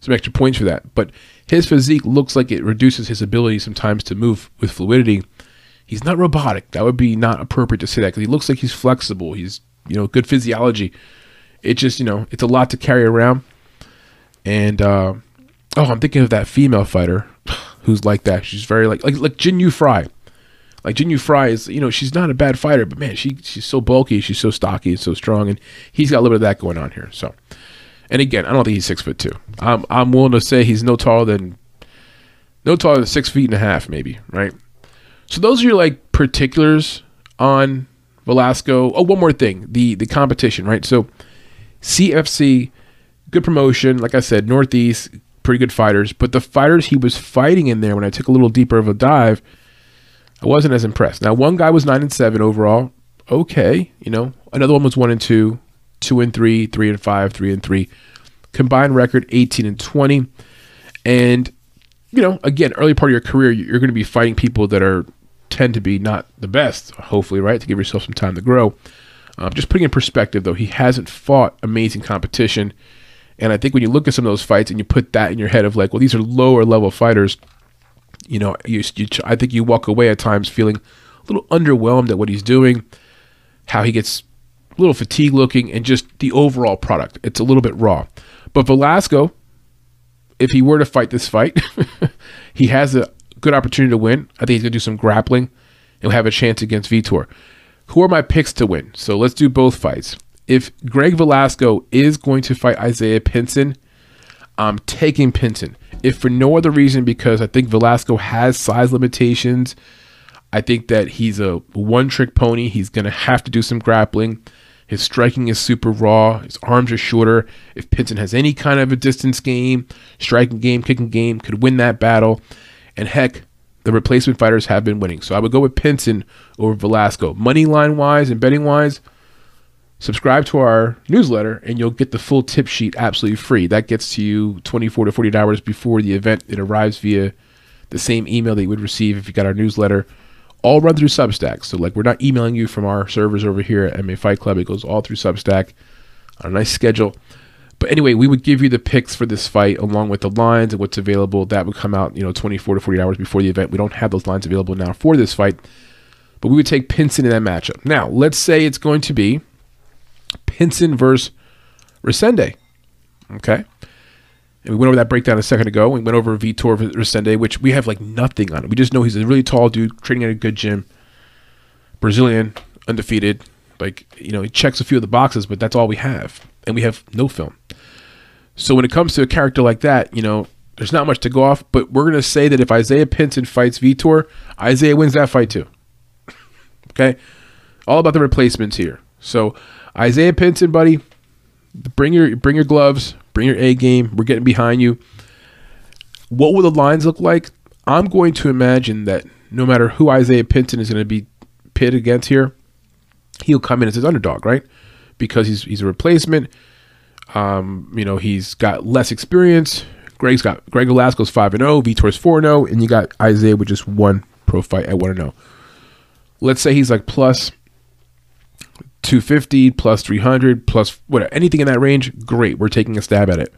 some extra points for that. But his physique looks like it reduces his ability sometimes to move with fluidity. He's not robotic. That would be not appropriate to say that because he looks like he's flexible. He's, you know, good physiology. It just, you know, it's a lot to carry around. And, I'm thinking of that female fighter who's like that. She's very like Jinh Yu Frey. Like Jinh Yu Frey is, you know, she's not a bad fighter, but man, she's so bulky. She's so stocky and so strong. And he's got a little bit of that going on here. So, and again, I don't think he's 6'2". I'm willing to say he's no taller than 6'1.5", maybe, right? So those are your like particulars on Velasco. Oh, one more thing, the competition, right? So CFC, good promotion. Like I said, Northeast, pretty good fighters. But the fighters he was fighting in there, when I took a little deeper of a dive, I wasn't as impressed. Now, one guy was 9-7 overall. Okay, you know, another one was 1-2, 2-3, 3-5, 3-3. Combined record 18-20, and you know, again, early part of your career, you're going to be fighting people that tend to be not the best, hopefully, right? To give yourself some time to grow. Just putting in perspective, though, he hasn't fought amazing competition. And I think when you look at some of those fights and you put that in your head of like, well, these are lower level fighters, you know, I think you walk away at times feeling a little underwhelmed at what he's doing, how he gets a little fatigued looking, and just the overall product. It's a little bit raw. But Velasco, if he were to fight this fight, he has a good opportunity to win. I think he's going to do some grappling and have a chance against Vitor. Who are my picks to win? So let's do both fights. If Greg Velasco is going to fight Isaiah Pinson, I'm taking Pinson. If for no other reason, because I think Velasco has size limitations. I think that he's a one-trick pony. He's going to have to do some grappling. His striking is super raw. His arms are shorter. If Pinson has any kind of a distance game, striking game, kicking game, could win that battle. And heck, the replacement fighters have been winning. So I would go with Pinson over Velasco. Money line wise and betting wise, subscribe to our newsletter and you'll get the full tip sheet absolutely free. That gets to you 24 to 48 hours before the event. It arrives via the same email that you would receive if you got our newsletter. All run through Substack. So, like, we're not emailing you from our servers over here at MMA Fight Club. It goes all through Substack on a nice schedule. But anyway, we would give you the picks for this fight along with the lines and what's available. That would come out, you know, 24 to 48 hours before the event. We don't have those lines available now for this fight. But we would take Pinson in that matchup. Now, let's say it's going to be Pinson versus Resende. Okay? And we went over that breakdown a second ago. We went over Vitor Resende, which we have like nothing on it. We just know he's a really tall dude, training at a good gym, Brazilian, undefeated. Like, you know, he checks a few of the boxes, but that's all we have. And we have no film. So when it comes to a character like that, you know, there's not much to go off. But we're going to say that if Isaiah Pinson fights Vitor, Isaiah wins that fight too. Okay? All about the replacements here. So Isaiah Pinson, buddy, bring your gloves. Bring your A game. We're getting behind you. What will the lines look like? I'm going to imagine that no matter who Isaiah Pinson is going to be pitted against here, he'll come in as his underdog, right? Because he's a replacement. You know, he's got less experience. Greg Velasco's 5-0, Vitor's 4-0, and you got Isaiah with just one pro fight at 1-0. Let's say he's like plus 250, plus 300, plus whatever, anything in that range, great. We're taking a stab at it.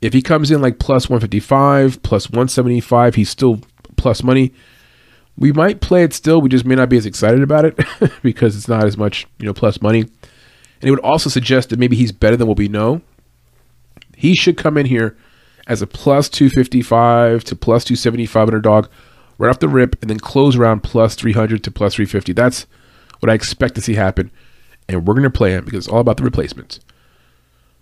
If he comes in like plus 155, plus 175, he's still plus money. We might play it still. We just may not be as excited about it because it's not as much, you know, plus money. And it would also suggest that maybe he's better than what we know. He should come in here as a plus 255 to plus 275 underdog right off the rip, and then close around plus 300 to plus 350. That's what I expect to see happen. And we're going to play him because it's all about the replacements.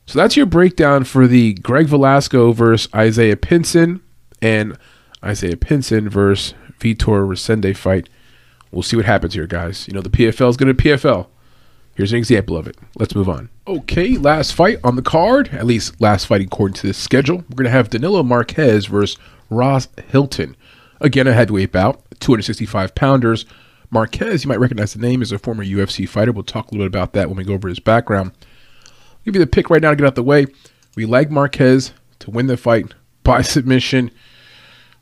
So that's your breakdown for the Greg Velasco versus Isaiah Pinson and Isaiah Pinson versus Vitor Resende fight. We'll see what happens here, guys. You know, the PFL is going to PFL. Here's an example of it. Let's move on. Okay, last fight on the card, at least last fight according to this schedule. We're going to have Danilo Marquez versus Ross Hilton. Again, a heavyweight bout, 265 pounders. Marquez, you might recognize the name, is a former UFC fighter. We'll talk a little bit about that when we go over his background. I'll give you the pick right now to get out the way. We like Marquez to win the fight by submission.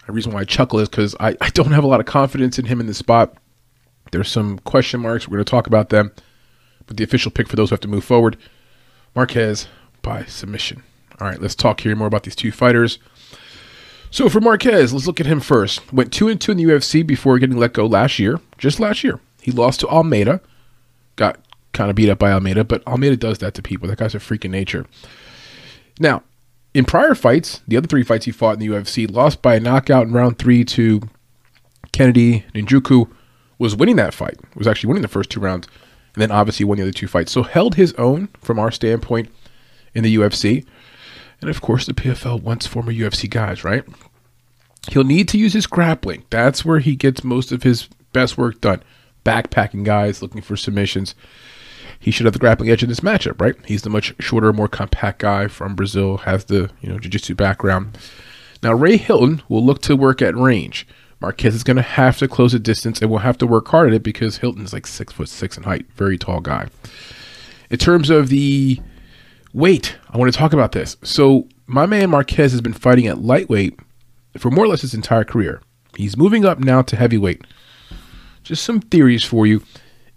The reason why I chuckle is because I don't have a lot of confidence in him in this spot. There's some question marks. We're going to talk about them. But the official pick for those who have to move forward, Marquez by submission. All right, let's talk here more about these two fighters. So for Marquez, let's look at him first. Went 2-2 in the UFC before getting let go last year. Just last year. He lost to Almeida. Got kind of beat up by Almeida, but Almeida does that to people. That guy's a freak of nature. Now, in prior fights, the other three fights he fought in the UFC, lost by a knockout in round 3 to Kennedy Nzechukwu, was winning that fight. Was actually winning the first two rounds, and then obviously won the other two fights. So held his own from our standpoint in the UFC. And of course, the PFL wants former UFC guys, right? He'll need to use his grappling. That's where he gets most of his best work done. Backpacking guys, looking for submissions. He should have the grappling edge in this matchup, right? He's the much shorter, more compact guy from Brazil, has the, you know, jiu-jitsu background. Now, Ray Hilton will look to work at range. Marquez is going to have to close the distance and will have to work hard at it because Hilton's like 6'6" in height, very tall guy. In terms of the weight, I want to talk about this. So my man Marquez has been fighting at lightweight for more or less his entire career. He's moving up now to heavyweight. Just some theories for you.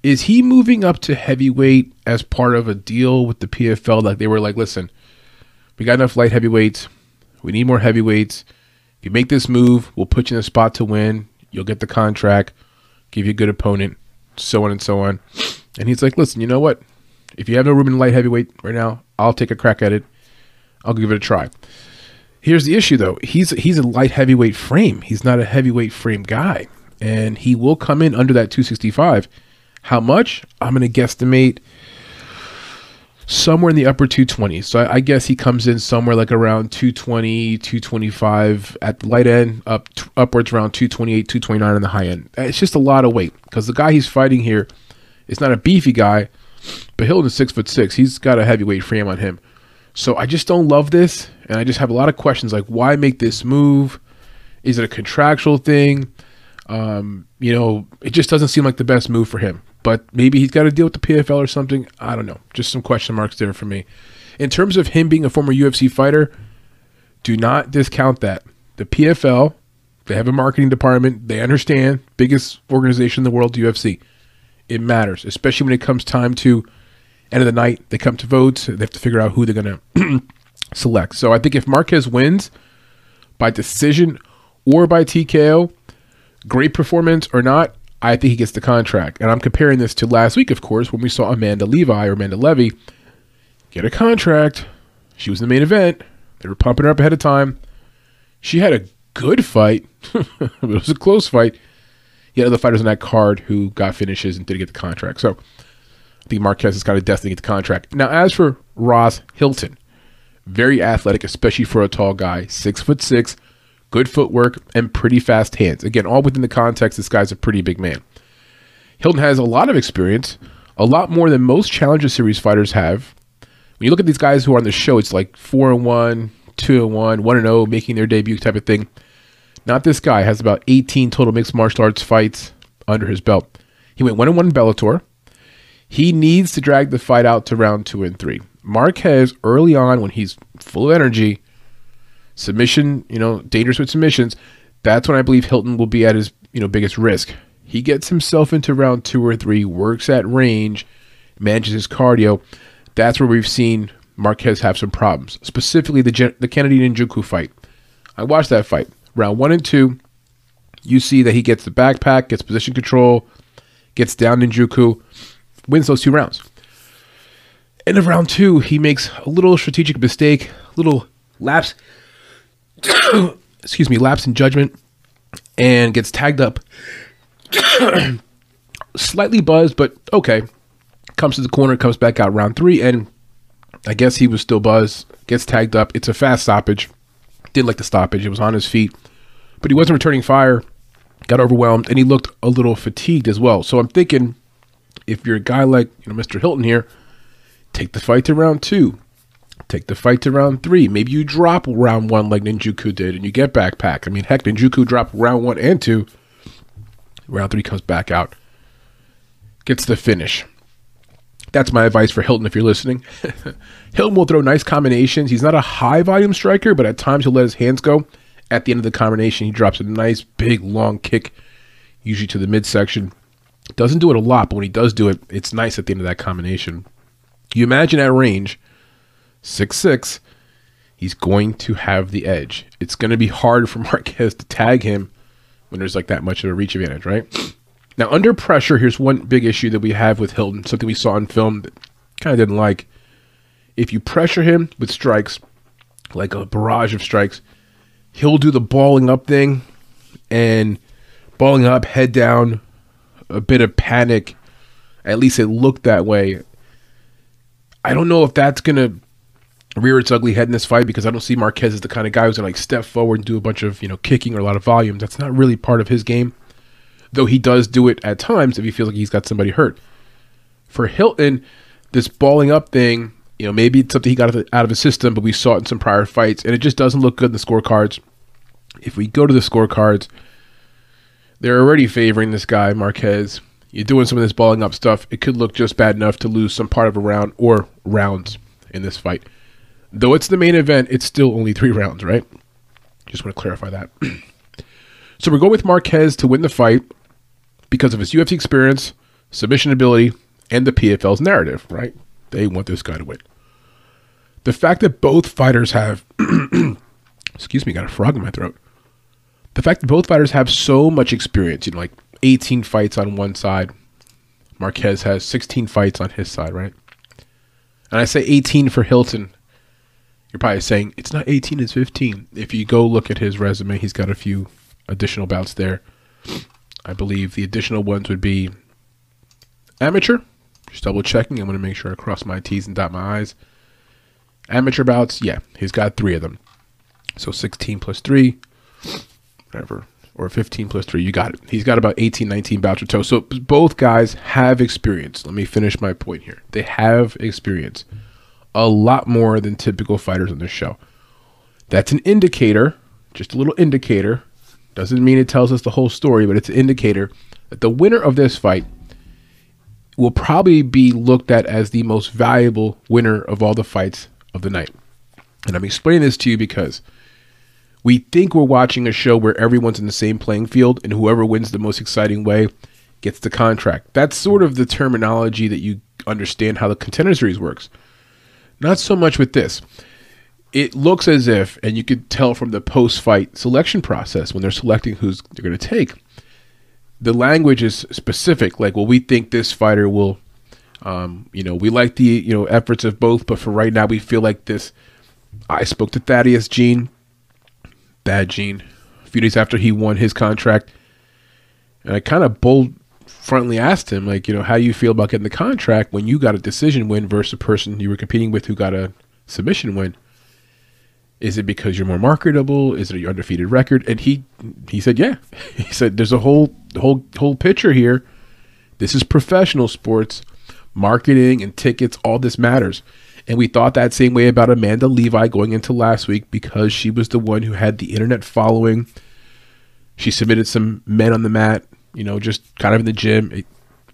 Is he moving up to heavyweight as part of a deal with the PFL? Like they were like, listen, we got enough light heavyweights. We need more heavyweights. If you make this move, we'll put you in a spot to win. You'll get the contract, give you a good opponent, so on and so on. And he's like, listen, you know what? If you have no room in light heavyweight right now, I'll take a crack at it. I'll give it a try. Here's the issue, though. He's a light heavyweight frame. He's not a heavyweight frame guy. And he will come in under that 265. How much? I'm going to guesstimate somewhere in the upper 220s. So I guess he comes in somewhere like around 220, 225 at the light end, upwards around 228, 229 on the high end. It's just a lot of weight because the guy he's fighting here is not a beefy guy, but Hilton's 6'6". He's got a heavyweight frame on him. So I just don't love this, and I just have a lot of questions like why make this move? Is it a contractual thing? You know, it just doesn't seem like the best move for him. But maybe he's got to deal with the PFL or something. I don't know. Just some question marks there for me. In terms of him being a former UFC fighter, do not discount that. The PFL, they have a marketing department. They understand. Biggest organization in the world, UFC. It matters, especially when it comes time to end of the night. They come to votes. They have to figure out who they're going to select. So I think if Marquez wins by decision or by TKO, great performance or not, I think he gets the contract. And I'm comparing this to last week, of course, when we saw Amanda Levi or Amanda Levy get a contract. She was in the main event. They were pumping her up ahead of time. She had a good fight. It was a close fight. You had other fighters on that card who got finishes and didn't get the contract. So I think Marquez has got a destiny to get the contract. Now, as for Ross Hilton, very athletic, especially for a tall guy, 6'6", good footwork, and pretty fast hands. Again, all within the context, this guy's a pretty big man. Hilton has a lot of experience, a lot more than most Challenger Series fighters have. When you look at these guys who are on the show, it's like 4-1, 2-1, 1-0, making their debut type of thing. Not this guy. Has about 18 total mixed martial arts fights under his belt. He went 1-1 in Bellator. He needs to drag the fight out to round 2 and 3. Marquez, early on, when he's full of energy, submission, you know, dangerous with submissions, that's when I believe Hilton will be at his, you know, biggest risk. He gets himself into round 2 or 3, works at range, manages his cardio, that's where we've seen Marquez have some problems, specifically the Kennedy Nzechukwu fight. I watched that fight. Round 1 and 2, you see that he gets the backpack, gets position control, gets down Nzechukwu, wins those 2 rounds. End of round 2, he makes a little strategic mistake, little lapse, excuse me, lapse in judgment, and gets tagged up. Slightly buzzed, but okay. Comes to the corner, comes back out round 3, and I guess he was still buzzed, gets tagged up. It's a fast stoppage. Didn't like the stoppage. It was on his feet, but he wasn't returning fire, got overwhelmed, and he looked a little fatigued as well. So I'm thinking, if you're a guy like, you know, Mr. Hilton here, take the fight to round 2, take the fight to round 3. Maybe you drop round 1 like Nzechukwu did, and you get backpack. I mean, heck, Nzechukwu dropped round 1 and 2. Round 3 comes back out, gets the finish. That's my advice for Hilton if you're listening. Hilton will throw nice combinations. He's not a high-volume striker, but at times he'll let his hands go. At the end of the combination, he drops a nice, big, long kick, usually to the midsection. Doesn't do it a lot, but when he does do it, it's nice at the end of that combination. You imagine at range, 6'6", he's going to have the edge. It's going to be hard for Marquez to tag him when there's like that much of a reach advantage, right? Now, under pressure, here's one big issue that we have with Hilton, something we saw in film that kind of didn't like. If you pressure him with strikes, like a barrage of strikes, he'll do the balling up thing, and balling up, head down, a bit of panic. At least it looked that way. I don't know if that's going to rear its ugly head in this fight, because I don't see Marquez as the kind of guy who's going to like step forward and do a bunch of, you know, kicking or a lot of volume. That's not really part of his game. Though he does do it at times if he feels like he's got somebody hurt. For Hilton, this balling up thing, you know, maybe it's something he got out of his system, but we saw it in some prior fights, and it just doesn't look good in the scorecards. If we go to the scorecards, they're already favoring this guy, Marquez. You're doing some of this balling up stuff, it could look just bad enough to lose some part of a round or rounds in this fight. Though it's the main event, it's still only 3 rounds, right? Just want to clarify that. So we're going with Marquez to win the fight, because of his UFC experience, submission ability, and the PFL's narrative, right? They want this guy to win. The fact that both fighters have, excuse me, got a frog in my throat. The fact that both fighters have so much experience, you know, like 18 fights on one side. Marquez has 16 fights on his side, right? And I say 18 for Hilton. You're probably saying, it's not 18, it's 15. If you go look at his resume, he's got a few additional bouts there. I believe the additional ones would be amateur. Just double checking. I'm going to make sure I cross my T's and dot my I's. Amateur bouts, yeah, he's got 3 of them. So 16 plus 3, whatever, or 15 plus 3, you got it. He's got about 18, 19 bouts or so. So both guys have experience. Let me finish my point here. They have experience. A lot more than typical fighters on this show. That's an indicator, just a little indicator. Doesn't mean it tells us the whole story, but it's an indicator that the winner of this fight will probably be looked at as the most valuable winner of all the fights of the night. And I'm explaining this to you because we think we're watching a show where everyone's in the same playing field and whoever wins the most exciting way gets the contract. That's sort of the terminology that you understand how the Contender Series works. Not so much with this. It looks as if, and you could tell from the post-fight selection process when they're selecting who's they're going to take, the language is specific. Like, well, we think this fighter will, you know, we like the, you know, efforts of both, but for right now, we feel like this. I spoke to Thaddeus Jean, Bad Jean, a few days after he won his contract, and I kind of bold-frontly asked him, like, you know, how you feel about getting the contract when you got a decision win versus a person you were competing with who got a submission win. Is it because you're more marketable? Is it your undefeated record? And he said, yeah. He said, there's a whole picture here. This is professional sports. Marketing and tickets, all this matters. And we thought that same way about Amanda Levi going into last week because she was the one who had the internet following. She submitted some men on the mat, you know, just kind of in the gym. It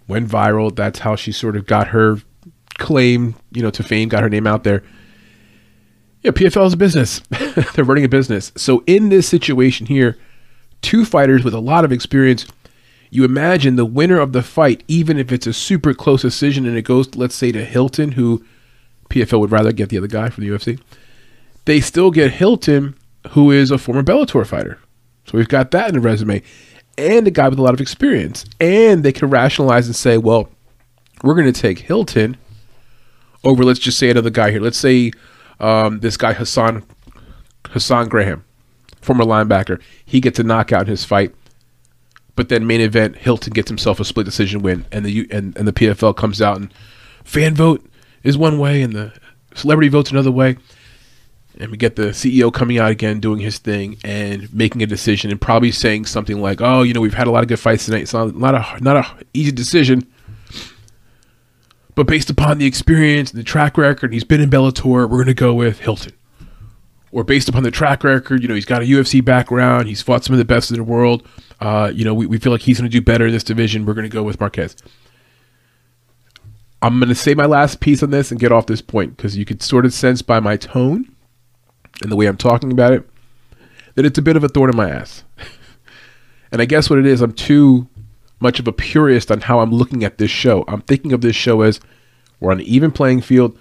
went viral. That's how she sort of got her claim, you know, to fame, got her name out there. Yeah, PFL is a business. They're running a business. So in this situation here, 2 fighters with a lot of experience, You imagine the winner of the fight, even if it's a super close decision and it goes, let's say, to Hilton, who PFL would rather get the other guy from the UFC, they still get Hilton, who is a former Bellator fighter. So we've got that in the resume. And a guy with a lot of experience. And they can rationalize and say, well, we're going to take Hilton over, let's just say, another guy here. Let's say this guy, Hassan Graham, former linebacker. He gets a knockout in his fight. But then main event, Hilton gets himself a split decision win. And the PFL comes out and fan vote is one way and the celebrity vote's another way. And we get the CEO coming out again, doing his thing and making a decision and probably saying something like, oh, you know, we've had a lot of good fights tonight. It's not a easy decision. But based upon the experience and the track record, he's been in Bellator, we're going to go with Hilton. Or based upon the track record, you know, he's got a UFC background. He's fought some of the best in the world. You know, we feel like he's going to do better in this division. We're going to go with Marquez. I'm going to say my last piece on this and get off this point because you could sort of sense by my tone and the way I'm talking about it, that it's a bit of a thorn in my ass. And I guess what it is, I'm too much of a purist on how I'm looking at this show. I'm thinking of this show as we're on an even playing field.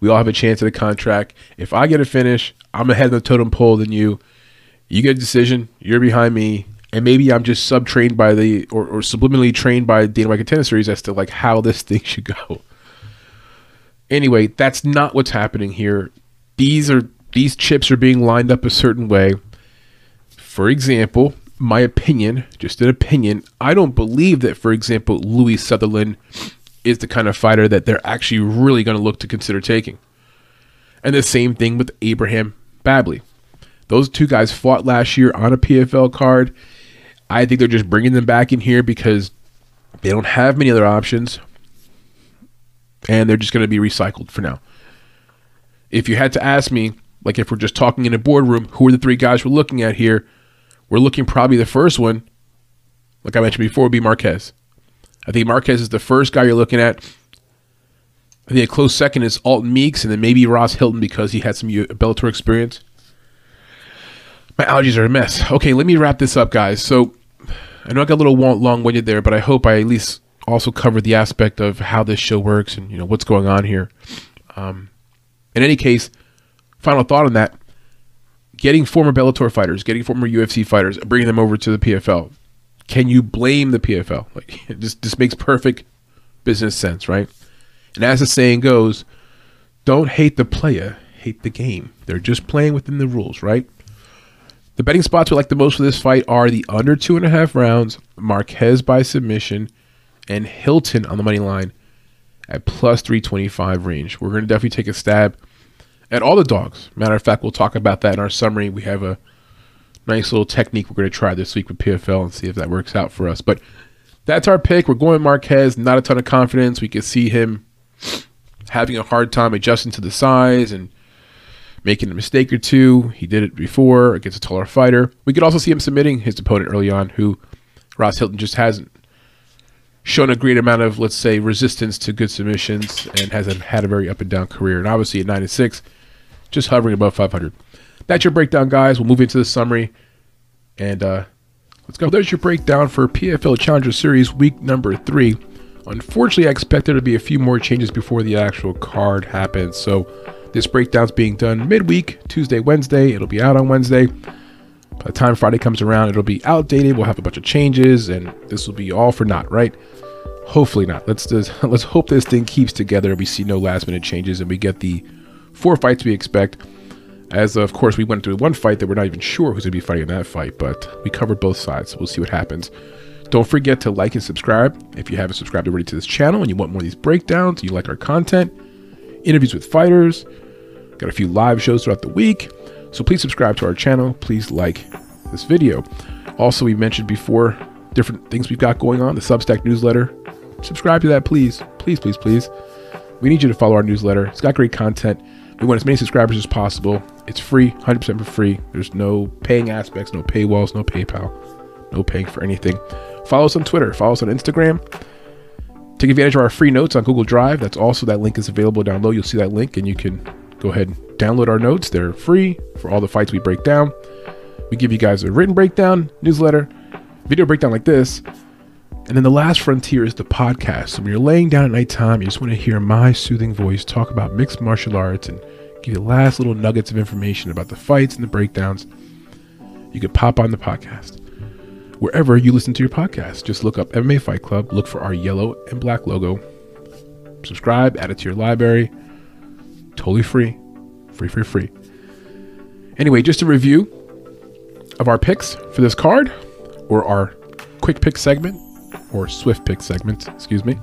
We all have a chance at a contract. If I get a finish, I'm ahead of the totem pole than you. You get a decision, you're behind me. And maybe I'm just sub-trained by the, or subliminally trained by Dana White Contender Series as to like how this thing should go. Anyway, that's not what's happening here. These chips are being lined up a certain way. For example, my opinion, just an opinion, I don't believe that, for example, Louis Sutherland is the kind of fighter that they're actually really going to look to consider taking. And the same thing with Abraham Babley. Those two guys fought last year on a PFL card. I think they're just bringing them back in here because they don't have many other options. And they're just going to be recycled for now. If you had to ask me, like if we're just talking in a boardroom, who are the three guys we're looking at here? We're looking probably the first one, like I mentioned before, would be Marquez. I think Marquez is the first guy you're looking at. I think a close second is Alton Meeks and then maybe Ross Hilton because he had some Bellator experience. My allergies are a mess. Okay, let me wrap this up, guys. So I know I got a little long-winded there, but I hope I at least also covered the aspect of how this show works and you know what's going on here. In any case, final thought on that, getting former Bellator fighters, getting former UFC fighters, bringing them over to the PFL. Can you blame the PFL? Like, this makes perfect business sense, right? And as the saying goes, don't hate the player, hate the game. They're just playing within the rules, right? The betting spots we like the most for this fight are the under 2.5 rounds, Marquez by submission, and Hilton on the money line at plus 325 range. We're going to definitely take a stab at all the dogs. Matter of fact, we'll talk about that in our summary. We have a nice little technique we're going to try this week with PFL and see if that works out for us. But that's our pick. We're going Marquez. Not a ton of confidence. We could see him having a hard time adjusting to the size and making a mistake or two. He did it before against a taller fighter. We could also see him submitting his opponent early on, who Ross Hilton just hasn't shown a great amount of, let's say, resistance to good submissions and has had a very up-and-down career. And obviously at 9-6, just hovering above 500. That's your breakdown, guys. We'll move into the summary. And let's go. There's your breakdown for PFL Challenger Series week number 3. Unfortunately, I expect there to be a few more changes before the actual card happens. So this breakdown's being done midweek, Tuesday, Wednesday. It'll be out on Wednesday. By the time Friday comes around, it'll be outdated. We'll have a bunch of changes, and this will be all for naught, right? Hopefully not. Let's hope this thing keeps together and we see no last-minute changes and we get the 4 fights we expect. As, of course, we went through one fight that we're not even sure who's going to be fighting in that fight, but we covered both sides, so we'll see what happens. Don't forget to like and subscribe if you haven't subscribed already to this channel and you want more of these breakdowns, you like our content, interviews with fighters, got a few live shows throughout the week. So please subscribe to our channel. Please like this video. Also, we mentioned before different things we've got going on, the Substack newsletter. Subscribe to that, please. Please, please, please. We need you to follow our newsletter. It's got great content. We want as many subscribers as possible. It's free, 100% for free. There's no paying aspects, no paywalls, no PayPal, no paying for anything. Follow us on Twitter. Follow us on Instagram. Take advantage of our free notes on Google Drive. That's also, that link is available down below. You'll see that link and you can go ahead and download our notes. They're free for all the fights we break down. We give you guys a written breakdown, newsletter, video breakdown like this, And then the last frontier is the podcast. So when you're laying down at nighttime, you just want to hear my soothing voice talk about mixed martial arts and give you the last little nuggets of information about the fights and the breakdowns. You can pop on the podcast. Wherever you listen to your podcast, just look up MMA Fight Club, look for our yellow and black logo, subscribe, add it to your library. Totally free. Free. Anyway, just a review of our picks for this card, or our quick pick segment, or swift pick segment, excuse me.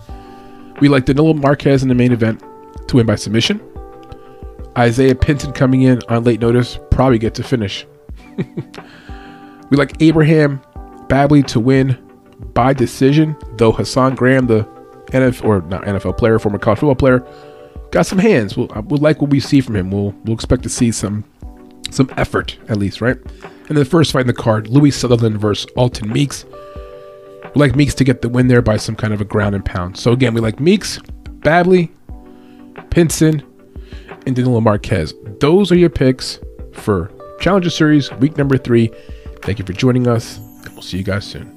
We like Danilo Marquez in the main event to win by submission. Isaiah Pinson coming in on late notice, probably get to finish. We like Abraham Babley to win by decision, though Hassan Graham, the NFL player, former college football player, got some hands. We'll like what we see from him. We'll expect to see some effort, at least, right? And the first fight in the card, Louis Sutherland versus Alton Meeks. We like Meeks to get the win there by some kind of a ground and pound. So again, we like Meeks, Babley, Pinson, and Danilo Marquez. Those are your picks for Challenger Series, week number 3. Thank you for joining us, and we'll see you guys soon.